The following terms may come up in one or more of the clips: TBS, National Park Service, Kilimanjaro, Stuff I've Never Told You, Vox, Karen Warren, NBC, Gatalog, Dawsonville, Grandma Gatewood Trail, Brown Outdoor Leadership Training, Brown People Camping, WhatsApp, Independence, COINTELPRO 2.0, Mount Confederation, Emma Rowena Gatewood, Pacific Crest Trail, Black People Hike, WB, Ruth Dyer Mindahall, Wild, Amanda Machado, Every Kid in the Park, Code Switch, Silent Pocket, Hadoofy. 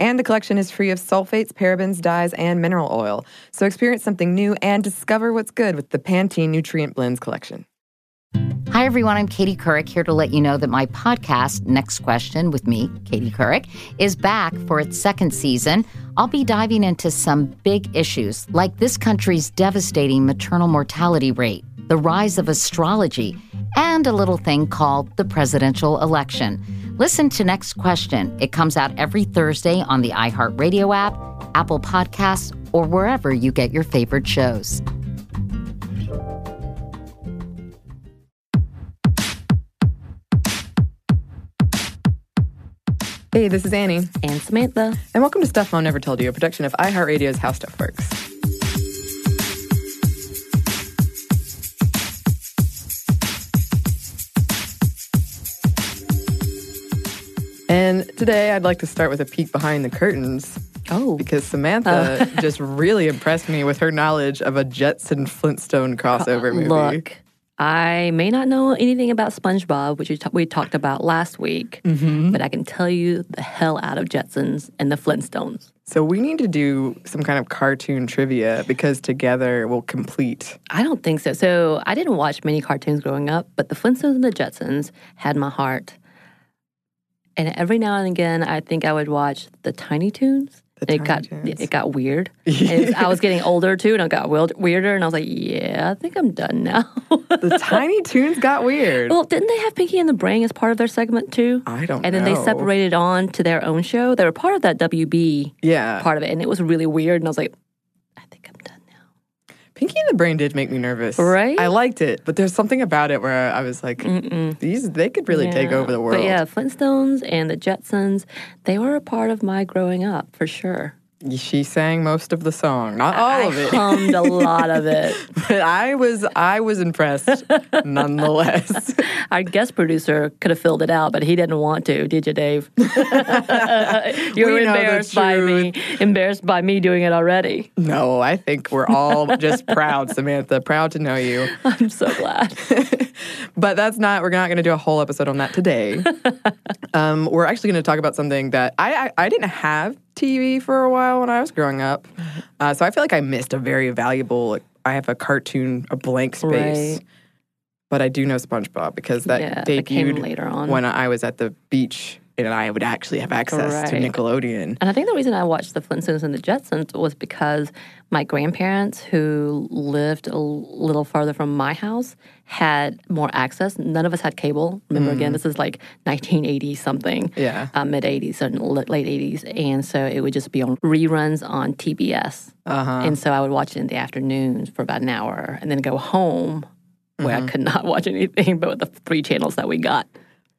And the collection is free of sulfates, parabens, dyes, and mineral oil. So experience something new and discover what's good with the Pantene Nutrient Blends Collection. Hi, everyone. I'm Katie Couric here to let you know that my podcast, Next Question with me, Katie Couric, is back for its second season. I'll be diving into some big issues like this country's devastating maternal mortality rate, the rise of astrology, and a little thing called the presidential election. Listen to Next Question. It comes out every Thursday on the iHeartRadio app, Apple Podcasts, or wherever you get your favorite shows. Hey, this is Annie. And Samantha. And welcome to Stuff I've Never Told You, a production of iHeartRadio's How Stuff Works. And today I'd like to start with a peek behind the curtains. Oh. Because Samantha just really impressed me with her knowledge of a Jetson Flintstone crossover movie. Look. I may not know anything about SpongeBob, which we talked about last week, but I can tell you the hell out of Jetsons and the Flintstones. So we need to do some kind of cartoon trivia because together we'll complete. I don't think so. So I didn't watch many cartoons growing up, but the Flintstones and the Jetsons had my heart. And every now and again, I think I would watch the Tiny Toons. It got weird. And I was getting older, too, and it got weirder. And I was like, yeah, I think I'm done now. The Tiny Toons got weird. Well, didn't they have Pinky and the Brain as part of their segment, too? I don't know. And then they separated on to their own show. They were part of that WB part of it, and it was really weird. And I was like, I think I'm done now. Pinky and the Brain did make me nervous. Right? I liked it, but there's something about it where I was like, they could really take over the world. But yeah, Flintstones and the Jetsons, they were a part of my growing up, for sure. She sang most of the song, not all of it. I hummed a lot of it. But I was impressed nonetheless. Our guest producer could have filled it out, but he didn't want to, did you, Dave? You were embarrassed by me. Embarrassed by me doing it already. No, I think we're all just proud, Samantha. Proud to know you. I'm so glad. But we're not going to do a whole episode on that today. We're actually going to talk about something that I didn't have TV for a while when I was growing up. So I feel like I missed a very valuable, I have a cartoon, a blank space. Right. But I do know SpongeBob because that debuted that came later on. When I was at the beach and I would actually have access to Nickelodeon. And I think the reason I watched the Flintstones and the Jetsons was because my grandparents, who lived a little farther from my house, had more access. None of us had cable. Remember, again, this is like 1980-something, mid-'80s and late 80s. And so it would just be on reruns on TBS. And so I would watch it in the afternoons for about an hour and then go home where I could not watch anything but with the 3 channels that we got.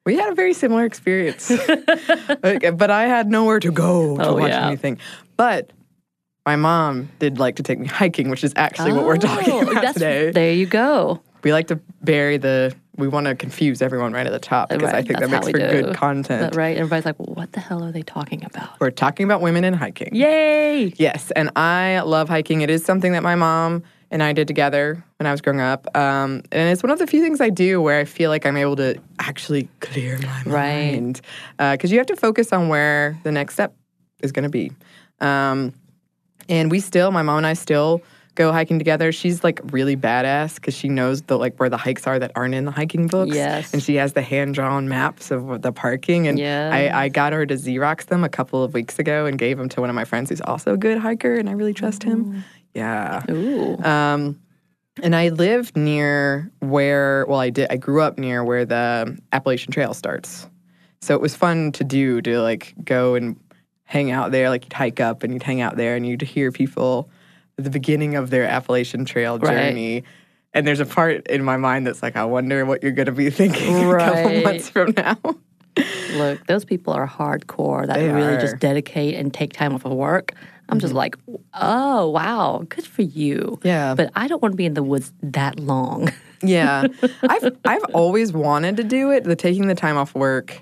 We had a very similar experience, but I had nowhere to go to watch anything. But my mom did like to take me hiking, which is actually what we're talking about today. There you go. We like to we want to confuse everyone right at the top because I think that makes for good content. Right? Everybody's like, well, what the hell are they talking about? We're talking about women and hiking. Yay! Yes, and I love hiking. It is something that my mom and I did together when I was growing up. And it's one of the few things I do where I feel like I'm able to actually clear my mind. Because you have to focus on where the next step is going to be. And my mom and I still go hiking together. She's, really badass because she knows, where the hikes are that aren't in the hiking books. Yes. And she has the hand-drawn maps of the parking. And I got her to Xerox them a couple of weeks ago and gave them to one of my friends who's also a good hiker, and I really trust him. Yeah. Ooh. And I lived near where, I grew up near where the Appalachian Trail starts. So it was fun to go and hang out there. You'd hike up and you'd hang out there and you'd hear people at the beginning of their Appalachian Trail journey. Right. And there's a part in my mind that's I wonder what you're going to be thinking a couple months from now. Look, those people are hardcore that really just dedicate and take time off of work. I'm just like, oh, wow, good for you. Yeah. But I don't want to be in the woods that long. Yeah. I've always wanted to do it, the taking the time off work.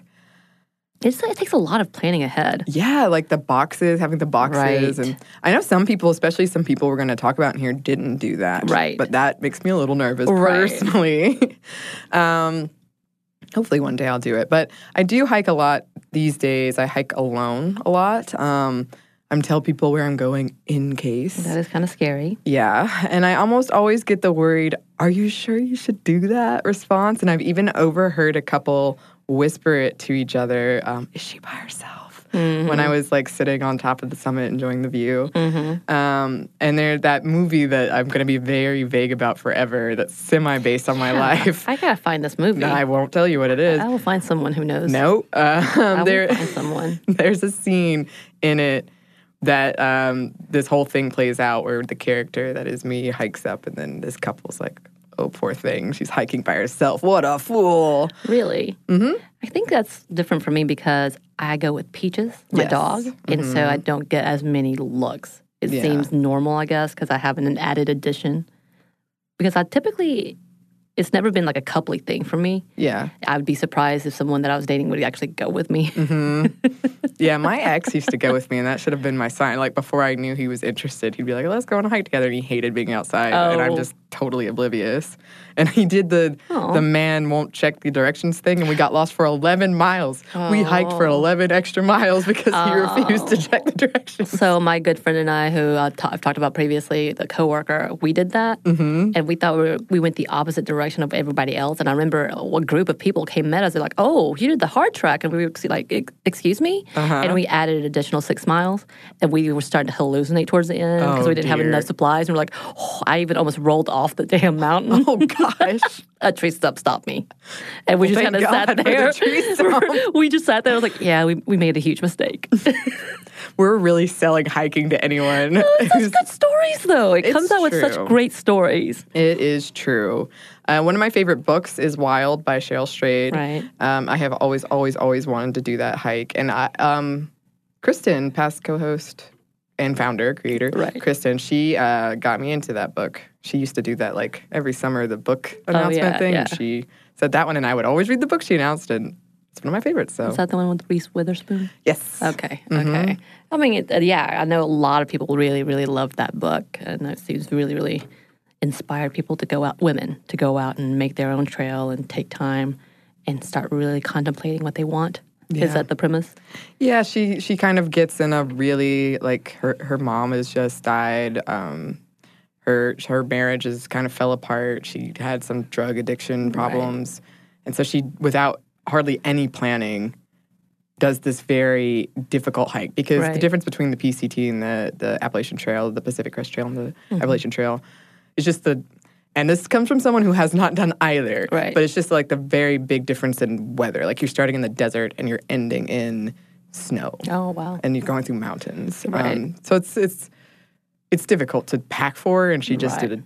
It takes a lot of planning ahead. Yeah, like the boxes, having the boxes. Right. And I know some people, especially some people we're going to talk about in here, didn't do that. Right. But that makes me a little nervous personally. Hopefully one day I'll do it. But I do hike a lot these days. I hike alone a lot. I tell people where I'm going in case. That is kind of scary. Yeah. And I almost always get the worried, are you sure you should do that response? And I've even overheard a couple whisper it to each other, is she by herself? Mm-hmm. When I was like sitting on top of the summit enjoying the view. Mm-hmm. And there's that movie that I'm going to be very vague about forever that's semi-based on my life. I got to find this movie. I won't tell you what it is. I will find someone who knows. No. I will find someone. There's a scene in it that this whole thing plays out where the character that is me hikes up and then this couple's like, oh, poor thing, she's hiking by herself. What a fool. Really? Mm-hmm. I think that's different for me because I go with Peaches, my dog, and so I don't get as many looks. It seems normal, I guess, because I have an added addition. Because I typically, it's never been like a coupley thing for me. Yeah. I would be surprised if someone that I was dating would actually go with me. Mm-hmm. Yeah, my ex used to go with me, and that should have been my sign. Like, before I knew he was interested, he'd be like, let's go on a hike together, and he hated being outside, and I'm just totally oblivious. And he did the man won't check the directions thing, and we got lost for 11 miles. Oh. We hiked for 11 extra miles because he refused to check the directions. So my good friend and I, who I've talked about previously, the coworker, we did that, and we thought we went the opposite direction of everybody else. And I remember a group of people came met us. They're like, oh, you did the hard track. And we were like, excuse me? Uh-huh. And we added an additional 6 miles, and we were starting to hallucinate towards the end because we didn't have enough supplies. And we're like, I even almost rolled off the damn mountain. Oh, gosh. A tree stump stopped me. And we just kind of sat there. We just sat there. I was like, yeah, we made a huge mistake. We're really selling hiking to anyone. It's such good stories, though. It comes out with such great stories. It is true. One of my favorite books is Wild by Cheryl Strayed. Right. I have always, always, always wanted to do that hike. And Kristen, past co-host and founder, creator, Kristen, she got me into that book. She used to do that, like, every summer, the book announcement thing. Yeah. And she said that one, and I would always read the book she announced, and it's one of my favorites. So. Is that the one with Reese Witherspoon? Yes. Okay, okay. I mean, I know a lot of people really, really loved that book, and it seems really, really inspired people to go out, women, to go out and make their own trail and take time and start really contemplating what they want. Yeah. Is that the premise? Yeah, she kind of gets in a really, like, her mom has just died. Her marriage is kind of fell apart. She had some drug addiction problems. Right. And so she, without hardly any planning, does this very difficult hike. Because the difference between the PCT and the Appalachian Trail, the Pacific Crest Trail and the Appalachian Trail, is just the... And this comes from someone who has not done either. Right. But it's just like the very big difference in weather. Like you're starting in the desert and you're ending in snow. Oh, wow. And you're going through mountains. Right. So it's difficult to pack for, and she just did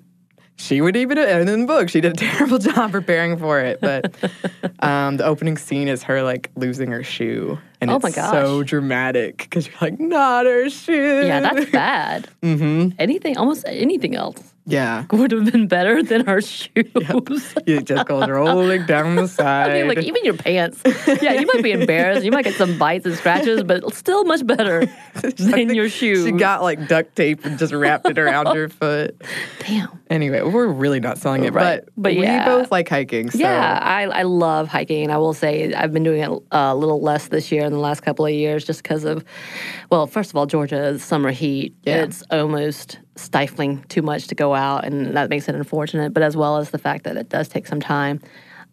she would even, and in the book, she did a terrible job preparing for it. But the opening scene is her, like, losing her shoe. And it's so dramatic because you're like, not her shoe. Yeah, that's bad. Almost anything else. Yeah. Would have been better than her shoes. Yep. It just goes rolling down the side. I mean, like, even your pants. Yeah, you might be embarrassed. You might get some bites and scratches, but still much better than your shoes. She got, like, duct tape and just wrapped it around her foot. Damn. Anyway, we're really not selling it, but we both like hiking. So. Yeah, I love hiking, and I will say I've been doing it a little less this year in the last couple of years just because of, well, first of all, Georgia's summer heat. Yeah. It's almost stifling too much to go out, and that makes it unfortunate, but as well as the fact that it does take some time.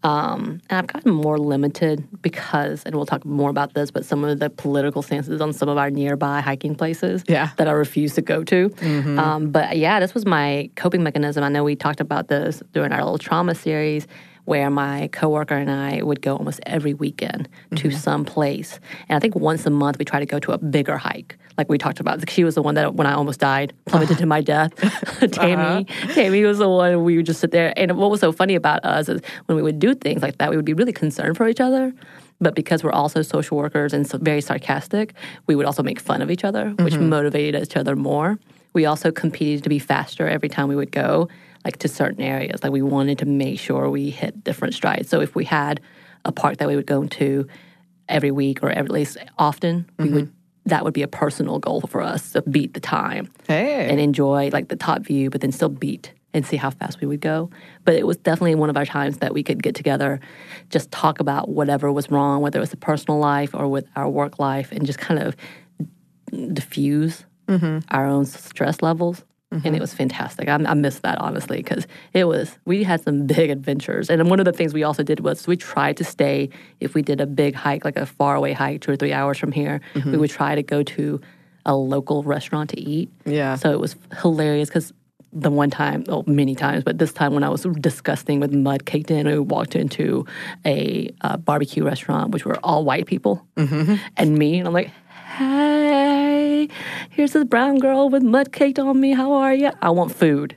And I've gotten more limited because, and we'll talk more about this, but some of the political stances on some of our nearby hiking places that I refuse to go to. Mm-hmm. But yeah, this was my coping mechanism. I know we talked about this during our little trauma series, where my coworker and I would go almost every weekend to some place. And I think once a month we try to go to a bigger hike, like we talked about. She was the one that, when I almost died, plummeted to my death. Tammy was the one. We would just sit there. And what was so funny about us is when we would do things like that, we would be really concerned for each other. But because we're also social workers and so very sarcastic, we would also make fun of each other, which motivated each other more. We also competed to be faster every time we would go, like to certain areas. Like we wanted to make sure we hit different strides. So if we had a park that we would go to every week or at least often, we would. That would be a personal goal for us to beat the time and enjoy like the top view, but then still beat and see how fast we would go. But it was definitely one of our times that we could get together, just talk about whatever was wrong, whether it was the personal life or with our work life, and just kind of diffuse our own stress levels. And it was fantastic. I miss that, honestly, because it was, we had some big adventures. And one of the things we also did was we tried to stay, if we did a big hike, like a faraway hike 2 or 3 hours from here, we would try to go to a local restaurant to eat. Yeah. So it was hilarious because the one time, oh, many times, but this time when I was disgusting with mud caked in, we walked into a barbecue restaurant, which were all white people and me. And I'm like, hey, here's this brown girl with mud caked on me. How are you? I want food.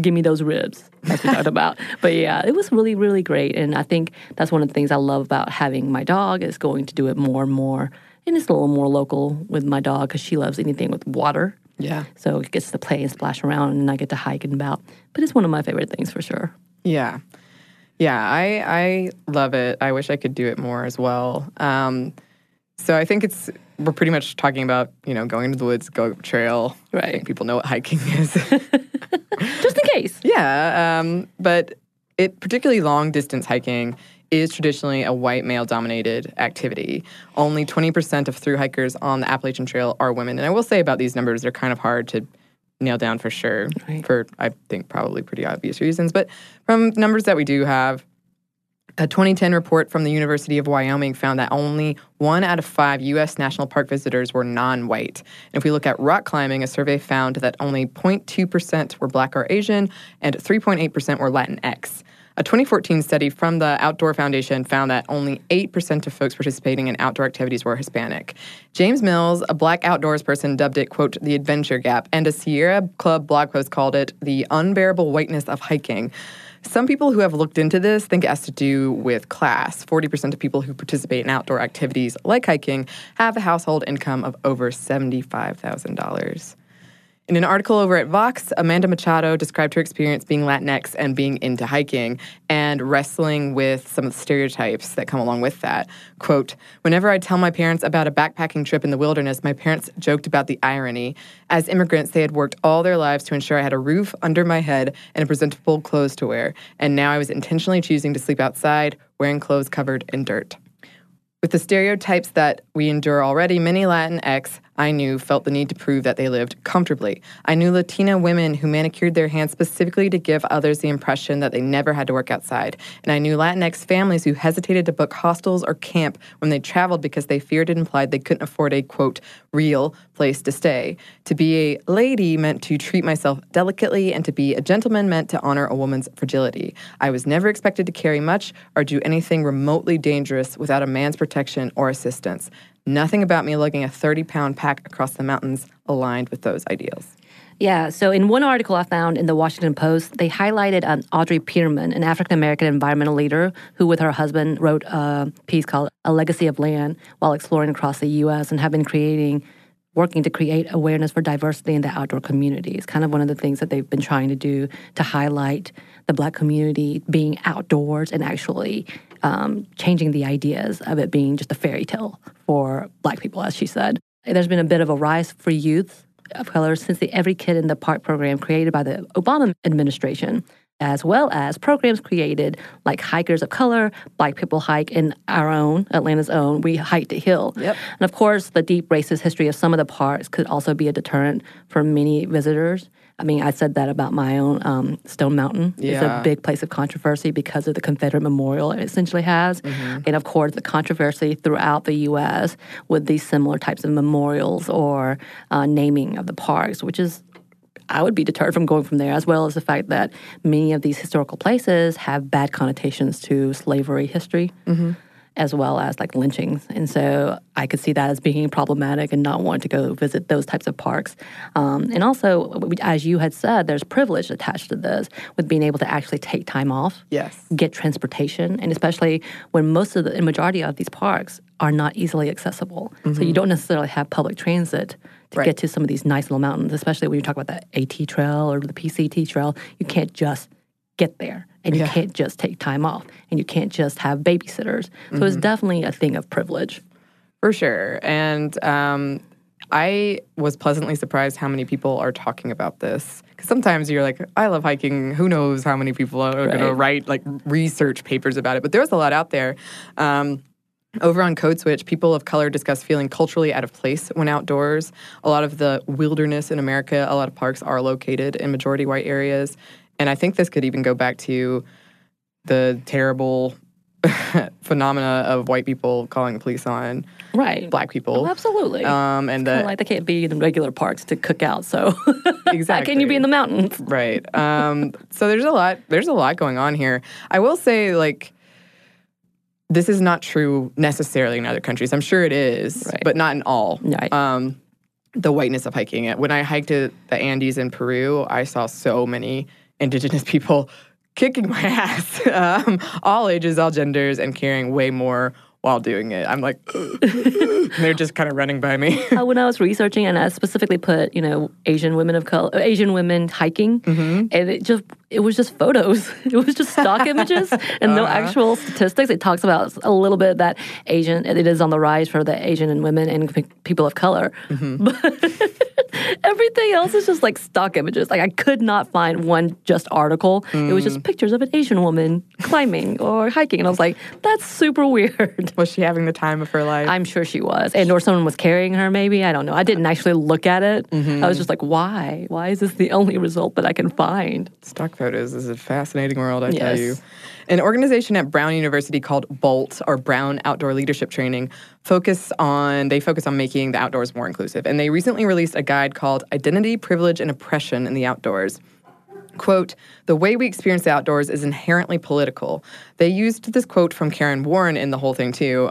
Give me those ribs. That's what we talked about. But yeah, it was really, really great. And I think that's one of the things I love about having my dog is going to do it more and more. And it's a little more local with my dog because she loves anything with water. Yeah. So it gets to play and splash around and I get to hike and about. But it's one of my favorite things for sure. Yeah. Yeah, I love it. I wish I could do it more as well. So I think it's... We're pretty much talking about, you know, going into the woods, go trail. Right. I think people know what hiking is. Just in case. Yeah. But particularly long-distance hiking is traditionally a white male-dominated activity. Only 20% of thru-hikers on the Appalachian Trail are women. And I will say about these numbers, they're kind of hard to nail down for sure for, I think, probably pretty obvious reasons. But from numbers that we do have, a 2010 report from the University of Wyoming found that only 1 out of 5 U.S. national park visitors were non-white. And if we look at rock climbing, a survey found that only 0.2% were Black or Asian and 3.8% were Latinx. A 2014 study from the Outdoor Foundation found that only 8% of folks participating in outdoor activities were Hispanic. James Mills, a Black outdoors person, dubbed it, quote, the adventure gap, and a Sierra Club blog post called it the unbearable whiteness of hiking. Some people who have looked into this think it has to do with class. 40% of people who participate in outdoor activities like hiking have a household income of over $75,000. In an article over at Vox, Amanda Machado described her experience being Latinx and being into hiking and wrestling with some of the stereotypes that come along with that. Quote, whenever I tell my parents about a backpacking trip in the wilderness, my parents joked about the irony. As immigrants, they had worked all their lives to ensure I had a roof under my head and presentable clothes to wear. And now I was intentionally choosing to sleep outside, wearing clothes covered in dirt. With the stereotypes that we endure already, many Latinx I knew felt the need to prove that they lived comfortably. I knew Latina women who manicured their hands specifically to give others the impression that they never had to work outside. And I knew Latinx families who hesitated to book hostels or camp when they traveled because they feared it implied they couldn't afford a, quote, real place to stay. To be a lady meant to treat myself delicately, and to be a gentleman meant to honor a woman's fragility. I was never expected to carry much or do anything remotely dangerous without a man's protection or assistance. Nothing about me lugging a 30-pound pack across the mountains aligned with those ideals. Yeah, so in one article I found in the Washington Post, they highlighted Audrey Peterman, an African-American environmental leader who, with her husband, wrote a piece called A Legacy of Land while exploring across the U.S. and have been working to create awareness for diversity in the outdoor community. It's kind of one of the things that they've been trying to do to highlight the Black community being outdoors and actually changing the ideas of it being just a fairy tale for Black people, as she said. There's been a bit of a rise for youth of color since the Every Kid in the Park program created by the Obama administration, as well as programs created like Hikers of Color, Black People Hike, and our own, Atlanta's own, We Hike the Hill. Yep. And of course, the deep racist history of some of the parks could also be a deterrent for many visitors. I mean, I said that about my own Stone Mountain. Yeah. It's a big place of controversy because of the Confederate memorial it essentially has. Mm-hmm. And, of course, the controversy throughout the U.S. with these similar types of memorials or naming of the parks, which is... I would be deterred from going from there, as well as the fact that many of these historical places have bad connotations to slavery history. Mm-hmm. as well as like lynchings. And so I could see that as being problematic and not want to go visit those types of parks. And also, as you had said, there's privilege attached to this with being able to actually take time off, yes, get transportation, and especially when most of the majority of these parks are not easily accessible. Mm-hmm. So you don't necessarily have public transit to right. get to some of these nice little mountains, especially when you talk about the AT trail or the PCT trail. You can't just get there. And you yeah. can't just take time off. And you can't just have babysitters. So mm-hmm. it's definitely a thing of privilege. For sure. And I was pleasantly surprised how many people are talking about this. Because sometimes you're like, I love hiking. Who knows how many people are right. going to write like research papers about it. But there's a lot out there. Over on Code Switch, people of color discuss feeling culturally out of place when outdoors. A lot of the wilderness in America, a lot of parks are located in majority white areas. And I think this could even go back to the terrible phenomena of white people calling the police on right. black people. Oh, absolutely. And it's like they can't be in regular parks to cook out, so exactly. Can you be in the mountains? Right. So there's a lot going on here. I will say, like, this is not true necessarily in other countries. I'm sure it is, right. but not in all. Right. The whiteness of hiking it. When I hiked at the Andes in Peru, I saw so many Indigenous people kicking my ass, all ages, all genders, and carrying way more while doing it. I'm like, they're just kind of running by me. When I was researching, and I specifically put, Asian women of color, Asian women hiking, mm-hmm. and it was just photos. It was just stock images and no actual statistics. It talks about a little bit that it is on the rise for the Asian and women and people of color, mm-hmm. but everything else is just like stock images. Like I could not find one just article. Mm. It was just pictures of an Asian woman climbing or hiking. And I was like, that's super weird. Was she having the time of her life? I'm sure she was. And or someone was carrying her maybe. I don't know. I didn't actually look at it. Mm-hmm. I was just like, why? Why is this the only result that I can find? Stock photos is a fascinating world, I tell you. An organization at Brown University called BOLT, or Brown Outdoor Leadership Training, focus on making the outdoors more inclusive. And they recently released a guide called Identity, Privilege, and Oppression in the Outdoors. Quote, the way we experience the outdoors is inherently political. They used this quote from Karen Warren in the whole thing, too.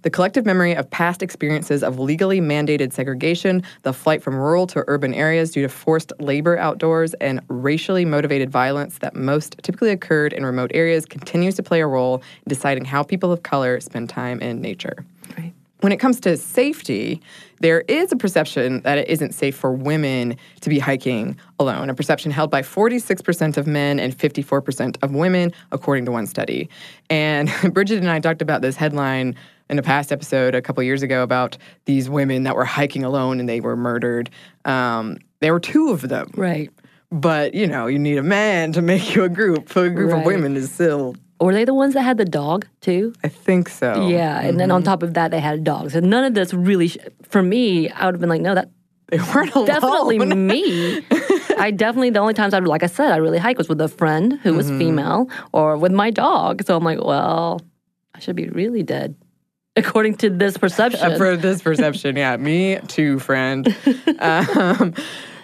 The collective memory of past experiences of legally mandated segregation, the flight from rural to urban areas due to forced labor outdoors, and racially motivated violence that most typically occurred in remote areas continues to play a role in deciding how people of color spend time in nature. Right. When it comes to safety, there is a perception that it isn't safe for women to be hiking alone, a perception held by 46% of men and 54% of women, according to one study. And Bridget and I talked about this headline in a past episode a couple years ago about these women that were hiking alone and they were murdered. There were two of them. Right. But, you need a man to make you a group. So a group right. of women is still... Were they the ones that had the dog, too? I think so. Yeah, and mm-hmm. then on top of that, they had a dog. So none of this really, for me, I would have been like, no, that they weren't alone. Definitely me. The only times I really hike was with a friend who was mm-hmm. female or with my dog. So I'm like, well, I should be really dead. According to this perception. For this perception, yeah. Me too, friend.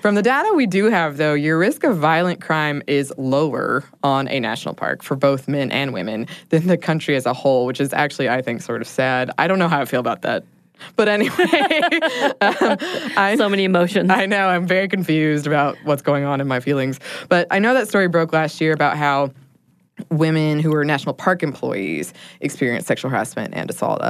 From the data we do have, though, your risk of violent crime is lower on a national park for both men and women than the country as a whole, which is actually, I think, sort of sad. I don't know how I feel about that. But anyway. So many emotions. I know. I'm very confused about what's going on in my feelings. But I know that story broke last year about how women who were national park employees experienced sexual harassment and assault.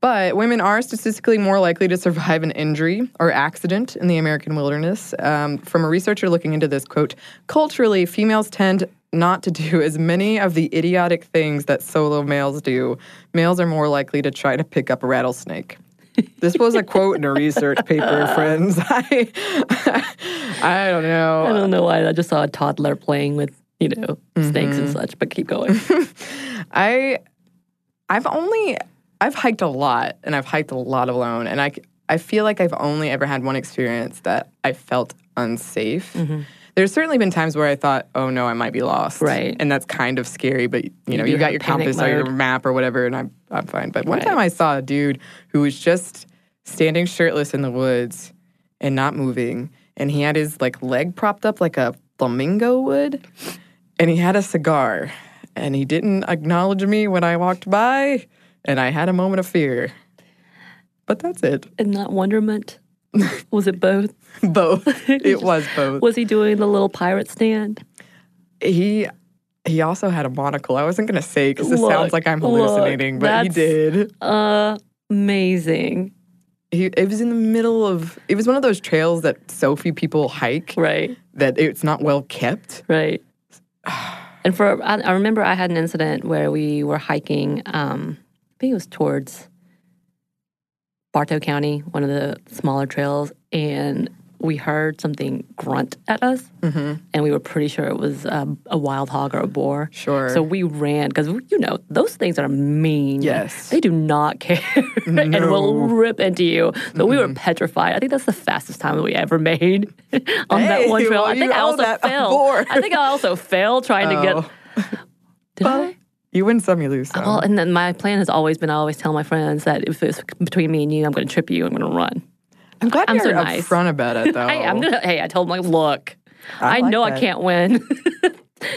But women are statistically more likely to survive an injury or accident in the American wilderness. From a researcher looking into this, quote, culturally, females tend not to do as many of the idiotic things that solo males do. Males are more likely to try to pick up a rattlesnake. This was a quote in a research paper, friends. I don't know. I don't know why. I just saw a toddler playing with, snakes mm-hmm. and such, but keep going. I've hiked a lot, and I've hiked a lot alone, and I feel like I've only ever had one experience that I felt unsafe. Mm-hmm. There's certainly been times where I thought, oh, no, I might be lost. Right. And that's kind of scary, but, you got your compass or your map or whatever, and I'm fine. But one time I saw a dude who was just standing shirtless in the woods and not moving, and he had his, leg propped up like a flamingo would, and he had a cigar, and he didn't acknowledge me when I walked by. and I had a moment of fear. But that's it. And not wonderment? Was it both? Both. It was both. Was he doing the little pirate stand? He also had a monocle. I wasn't going to say because this sounds like I'm hallucinating, but he did. Amazing. It was in the middle of... It was one of those trails that so few people hike. Right. That it's not well kept. Right. And I remember I had an incident where we were hiking, I think it was towards Bartow County, one of the smaller trails, and we heard something grunt at us, mm-hmm. and we were pretty sure it was a wild hog or a boar. Sure. So we ran, because, you know, those things are mean. Yes. They do not care, no. and will rip into you. So mm-hmm. we were petrified. I think that's the fastest time that we ever made on that one trail. Well, I think I also failed trying to get... Did I? You win some, you lose some. Well, and then my plan has always been, I always tell my friends that if it's between me and you, I'm going to trip you, I'm going to run. I'm glad you're upfront about it, though. Hey, I told him, like, look, I know that. I can't win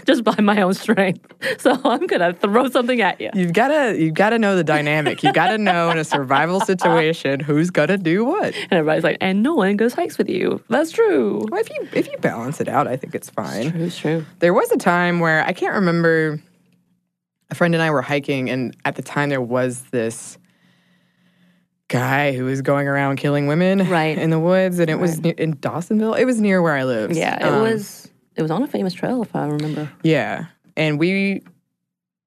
just by my own strength, so I'm going to throw something at you. You've got to know the dynamic. You've got to know in a survival situation who's going to do what. And everybody's like, and no one goes hikes with you. That's true. Well, if you balance it out, I think it's fine. It's true. There was a time where I can't remember. A friend and I were hiking, and at the time there was this guy who was going around killing women in the woods, and it was in Dawsonville. It was near where I lived. Yeah, it was on a famous trail, if I remember. Yeah, and we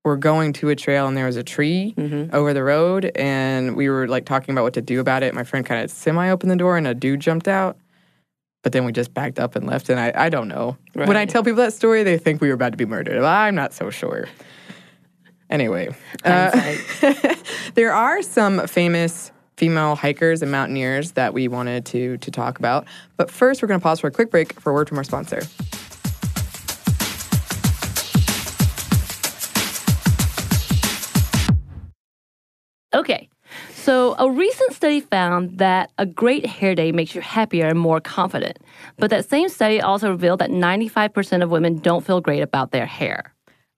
were going to a trail, and there was a tree mm-hmm. over the road, and we were, like, talking about what to do about it. My friend kind of semi-opened the door, and a dude jumped out, but then we just backed up and left, and I don't know. Right. When I tell people that story, they think we were about to be murdered. I'm not so sure. Anyway, there are some famous female hikers and mountaineers that we wanted to talk about. But first, we're going to pause for a quick break for a word from our sponsor. Okay, so a recent study found that a great hair day makes you happier and more confident. But that same study also revealed that 95% of women don't feel great about their hair.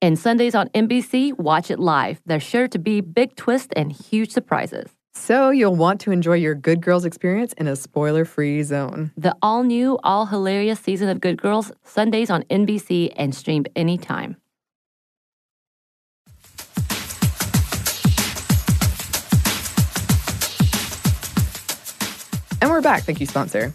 And Sundays on NBC, watch it live. There's sure to be big twists and huge surprises. So you'll want to enjoy your Good Girls experience in a spoiler-free zone. The all-new, all-hilarious season of Good Girls, Sundays on NBC and streamed anytime. And we're back. Thank you, sponsor.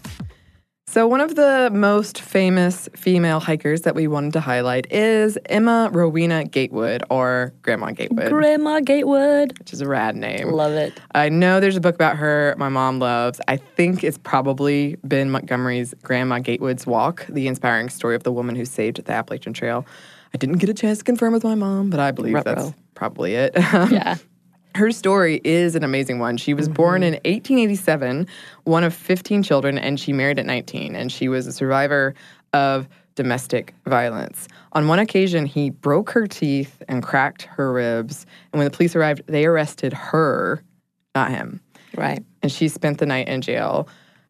So one of the most famous female hikers that we wanted to highlight is Emma Rowena Gatewood, or Grandma Gatewood. Grandma Gatewood. Which is a rad name. Love it. I know there's a book about her my mom loves. I think it's probably Ben Montgomery's Grandma Gatewood's Walk, the inspiring story of the woman who saved the Appalachian Trail. I didn't get a chance to confirm with my mom, but I believe that's probably it. Yeah. Her story is an amazing one. She was born in 1887, one of 15 children, and she married at 19. And she was a survivor of domestic violence. On one occasion, he broke her teeth and cracked her ribs. And when the police arrived, they arrested her, not him. Right. And she spent the night in jail.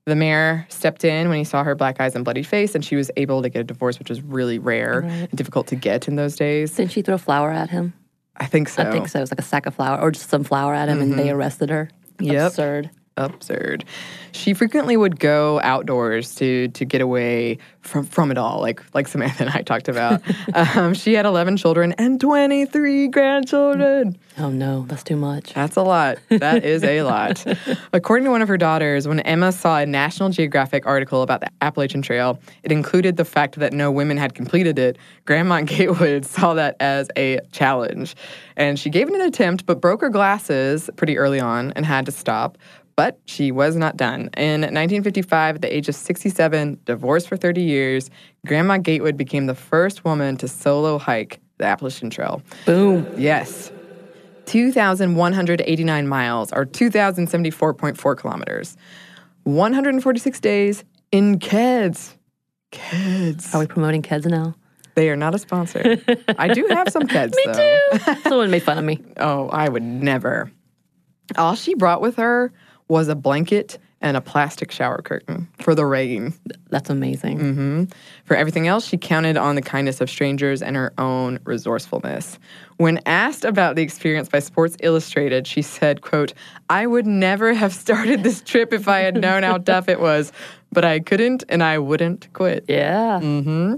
The mayor stepped in when he saw her black eyes and bloody face, and she was able to get a divorce, which was really rare and difficult to get in those days. Didn't she throw flour at him? I think so. I think so. It was like a sack of flour or just some flour at him, and they arrested her. Yep. Absurd. She frequently would go outdoors to get away from it all, like Samantha and I talked about. She had 11 children and 23 grandchildren. Oh, no. That's too much. That's a lot. That is a lot. According to one of her daughters, when Emma saw a National Geographic article about the Appalachian Trail, it included the fact that no women had completed it. Grandma Gatewood saw that as a challenge. And she gave it an attempt, but broke her glasses pretty early on and had to stop. But she was not done. In 1955, at the age of 67, divorced for 30 years, Grandma Gatewood became the first woman to solo hike the Appalachian Trail. Boom. Yes. 2,189 miles, or 2,074.4 kilometers. 146 days in Keds. Keds. Are we promoting Keds now? They are not a sponsor. I do have some Keds, though. Me too. Someone made fun of me. Oh, I would never. All she brought with her was a blanket and a plastic shower curtain for the rain. That's amazing. Mm-hmm. For everything else, she counted on the kindness of strangers and her own resourcefulness. When asked about the experience by Sports Illustrated, she said, quote, "I would never have started this trip if I had known how tough it was, but I couldn't and I wouldn't quit." Yeah. Mm-hmm.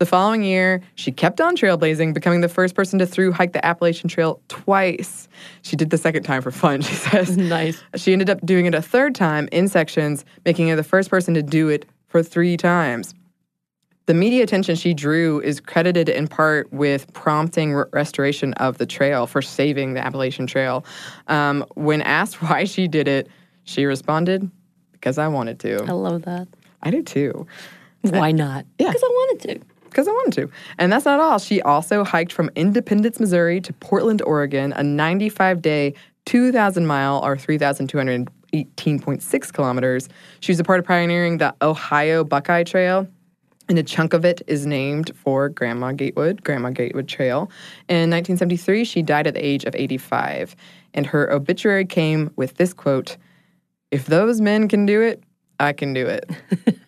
The following year, she kept on trailblazing, becoming the first person to thru-hike the Appalachian Trail twice. She did the second time for fun, she says. Nice. She ended up doing it a third time in sections, making her the first person to do it for 3 times. The media attention she drew is credited in part with prompting restoration of the trail, for saving the Appalachian Trail. When asked why she did it, she responded, "Because I wanted to." I love that. I do too. Why not? Yeah. Because I wanted to. Because I wanted to. And that's not all. She also hiked from Independence, Missouri to Portland, Oregon, a 95-day, 2,000-mile or 3,218.6 kilometers. She was a part of pioneering the Ohio Buckeye Trail, and a chunk of it is named for Grandma Gatewood Trail. In 1973, she died at the age of 85, and her obituary came with this quote, "If those men can do it, I can do it."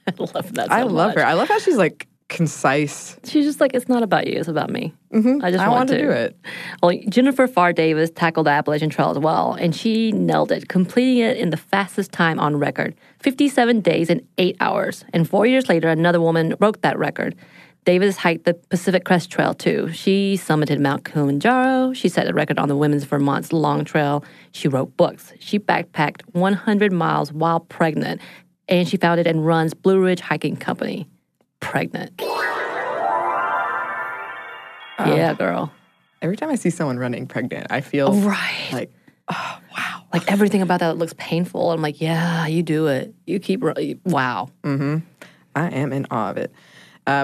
I love that so I love much. Her. I love how she's, like, concise. She's just like, it's not about you, it's about me. Mm-hmm. I want to do it. Well, Jennifer Farr Davis tackled the Appalachian Trail as well, and she nailed it, completing it in the fastest time on record, 57 days and 8 hours. And 4 years later, another woman broke that record. Davis hiked the Pacific Crest Trail, too. She summited Mount Kilimanjaro. She set a record on the Women's Vermont's Long Trail. She wrote books. She backpacked 100 miles while pregnant, and she founded and runs Blue Ridge Hiking Company. Pregnant. Yeah, girl. Every time I see someone running pregnant, I feel like, oh, wow. Like, everything about that looks painful. I'm like, yeah, you do it. You keep running. Wow. Mm-hmm. I am in awe of it.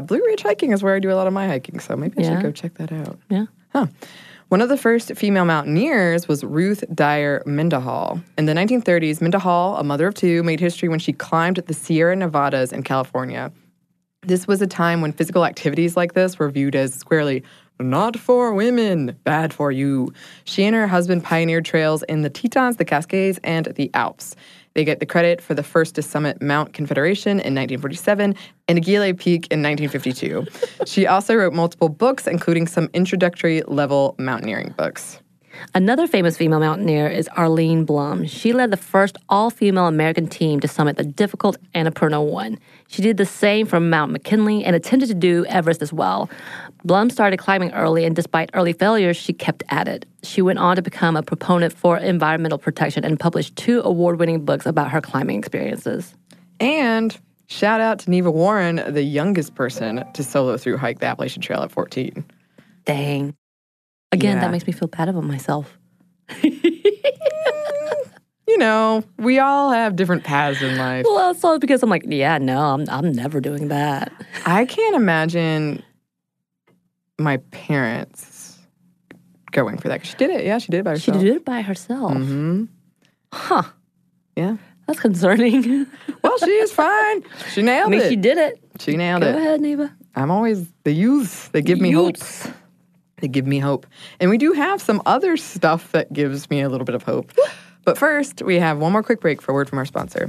Blue Ridge Hiking is where I do a lot of my hiking, so maybe I should go check that out. Yeah. Huh. One of the first female mountaineers was Ruth Dyer Mindahall. In the 1930s, Mindahall, a mother of 2, made history when she climbed the Sierra Nevadas in California. This was a time when physical activities like this were viewed as squarely not for women, bad for you. She and her husband pioneered trails in the Tetons, the Cascades, and the Alps. They get the credit for the first to summit Mount Confederation in 1947 and Aguila Peak in 1952. She also wrote multiple books, including some introductory-level mountaineering books. Another famous female mountaineer is Arlene Blum. She led the first all-female American team to summit the difficult Annapurna 1. She did the same from Mount McKinley and attempted to do Everest as well. Blum started climbing early, and despite early failures, she kept at it. She went on to become a proponent for environmental protection and published 2 award-winning books about her climbing experiences. And shout out to Neva Warren, the youngest person to solo thru-hike the Appalachian Trail at 14. Dang. Again, that makes me feel bad about myself. You know, we all have different paths in life. Well, also because I'm like, yeah, no, I'm never doing that. I can't imagine my parents going for that. She did it. Yeah, she did it by herself. She did it by herself. Mm-hmm. Huh. Yeah. That's concerning. Well, she is fine. She nailed it. I mean, she did it. She nailed it. Go ahead, Neva. I'm always the youth. They give me hope. They give me hope. And we do have some other stuff that gives me a little bit of hope. But first, we have one more quick break for a word from our sponsor.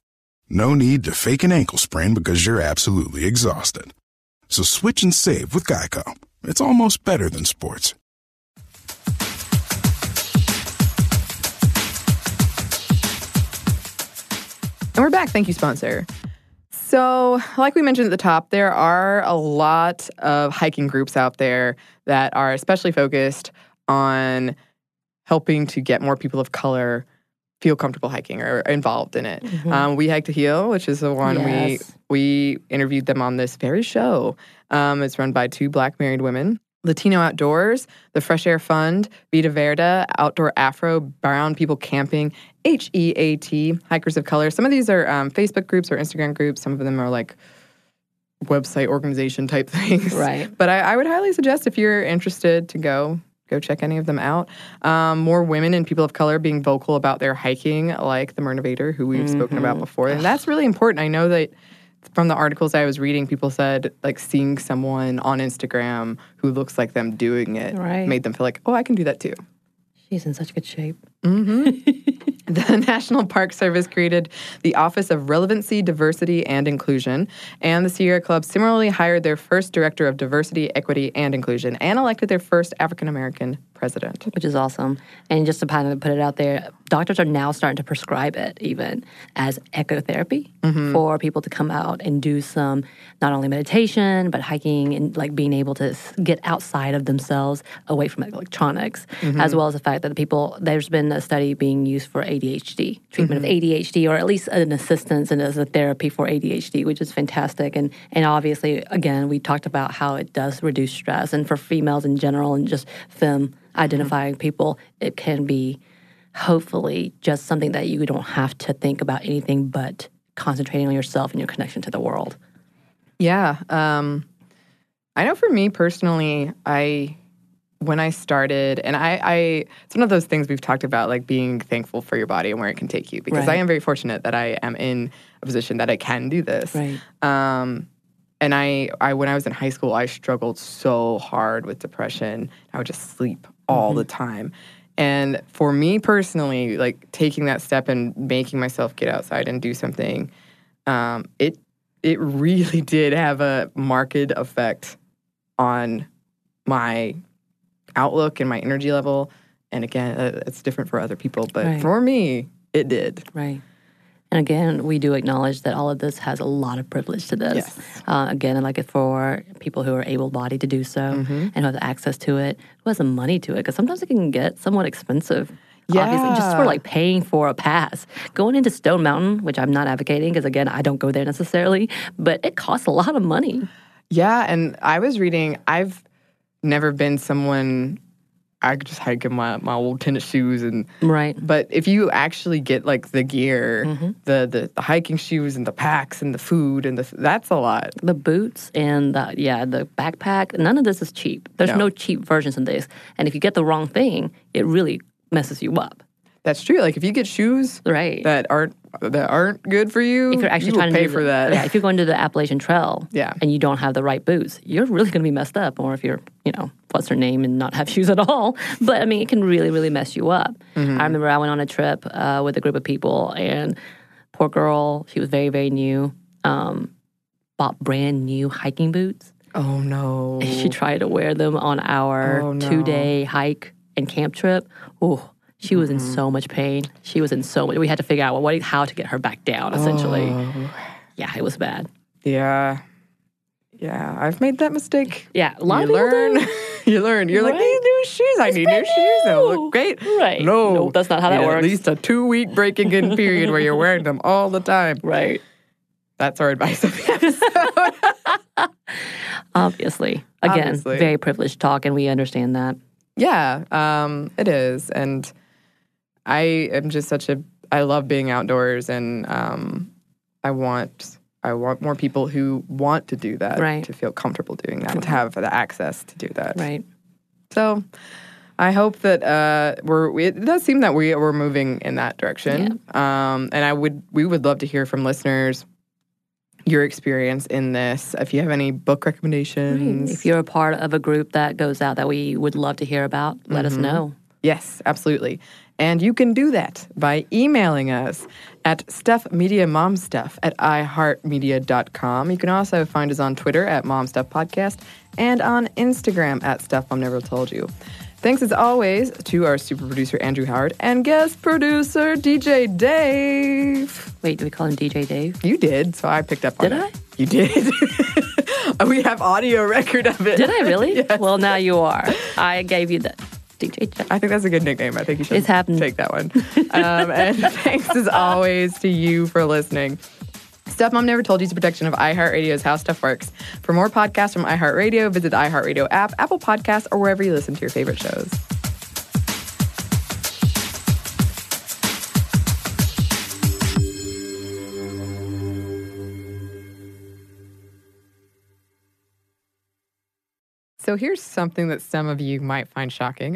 No need to fake an ankle sprain because you're absolutely exhausted. So switch and save with Geico. It's almost better than sports. And we're back. Thank you, sponsor. So, like we mentioned at the top, there are a lot of hiking groups out there that are especially focused on helping to get more people of color feel comfortable hiking or involved in it. Mm-hmm. We Hike the Hill, which is the one we interviewed them on this very show. It's run by two Black married women. Latino Outdoors, the Fresh Air Fund, Vida Verde, Outdoor Afro, Brown People Camping, HEAT, Hikers of Color. Some of these are Facebook groups or Instagram groups. Some of them are like website organization type things. Right. But I would highly suggest, if you're interested, to go check any of them out. More women and people of color being vocal about their hiking, like the Mernevator, who we've spoken about before. And that's really important. I know that from the articles I was reading, people said, like, seeing someone on Instagram who looks like them doing it made them feel like, oh, I can do that too. She's in such good shape. Mm-hmm. The National Park Service created the Office of Relevancy, Diversity, and Inclusion, and the Sierra Club similarly hired their first director of diversity, equity, and inclusion, and elected their first African-American president. Which is awesome. And just to kind of put it out there, doctors are now starting to prescribe it even as ecotherapy for people to come out and do some, not only meditation, but hiking and, like, being able to get outside of themselves, away from electronics, as well as the fact that the people, there's been a study being used for ADHD, treatment of ADHD, or at least an assistance and as a therapy for ADHD, which is fantastic. And obviously, again, we talked about how it does reduce stress. And for females in general and just femme-identifying people, it can be hopefully just something that you don't have to think about anything but concentrating on yourself and your connection to the world. Yeah. I know for me personally, when I started, and it's one of those things we've talked about, like being thankful for your body and where it can take you, because I am very fortunate that I am in a position that I can do this. Right. And I when I was in high school, I struggled so hard with depression. I would just sleep all the time. And for me personally, like, taking that step and making myself get outside and do something, it really did have a marked effect on my outlook and my energy level. And again, it's different for other people, but for me, it did. Right. And again, we do acknowledge that all of this has a lot of privilege to this. Yes. Again, and like, for people who are able-bodied to do so and who have access to it, who has the money to it, because sometimes it can get somewhat expensive. Yeah. Obviously, just for, like, paying for a pass. Going into Stone Mountain, which I'm not advocating because, again, I don't go there necessarily, but it costs a lot of money. Yeah, and I was reading, I've never been someone, I could just hike in my old tennis shoes and But if you actually get, like, the gear, the hiking shoes and the packs and the food and that's a lot. The boots and the backpack. None of this is cheap. There's no cheap versions of this. And if you get the wrong thing, it really messes you up. That's true. Like if you get shoes that aren't good for you, if you're actually trying to pay for that. Yeah, if you're going to the Appalachian Trail and you don't have the right boots, you're really going to be messed up. Or if you're, what's her name and not have shoes at all. But, it can really, really mess you up. Mm-hmm. I remember I went on a trip with a group of people, and poor girl, she was very, very new, bought brand new hiking boots. Oh, no. And she tried to wear them on our 2-day hike and camp trip. Ooh. She was in so much pain. We had to figure out how to get her back down, essentially. Oh. Yeah, it was bad. Yeah, I've made that mistake. Yeah, a lot of people learn. You learn. You're right. Like, these new shoes. I need new shoes. They'll look great. Right. No, that's not how that works. At least a 2-week breaking-in period where you're wearing them all the time. Right. That's our advice of the episode. Obviously. Very privileged talk, and we understand that. Yeah, it is. And I love being outdoors, and I want more people who want to do that, to feel comfortable doing that, to have the access to do that. Right. So I hope that it does seem that we're moving in that direction. Yeah. And we would love to hear from listeners your experience in this. If you have any book recommendations. Right. If you're a part of a group that goes out that we would love to hear about, let us know. Yes, absolutely. And you can do that by emailing us at stuffmediamomstuff@iheartmedia.com. You can also find us on Twitter at momstuffpodcast and on Instagram at Stuff I've Never Told You. Thanks, as always, to our super producer, Andrew Howard, and guest producer, DJ Dave. Wait, did we call him DJ Dave? You did, so I picked up on it. Did I? You did. We have audio record of it. Did I really? Yes. Well, now you are. I gave you the DJ Dave. I think that's a good nickname. I think you should take that one. And thanks, as always, to you for listening. Stuff Mom Never Told You is a production of iHeartRadio's How Stuff Works. For more podcasts from iHeartRadio, visit the iHeartRadio app, Apple Podcasts, or wherever you listen to your favorite shows. So here's something that some of you might find shocking.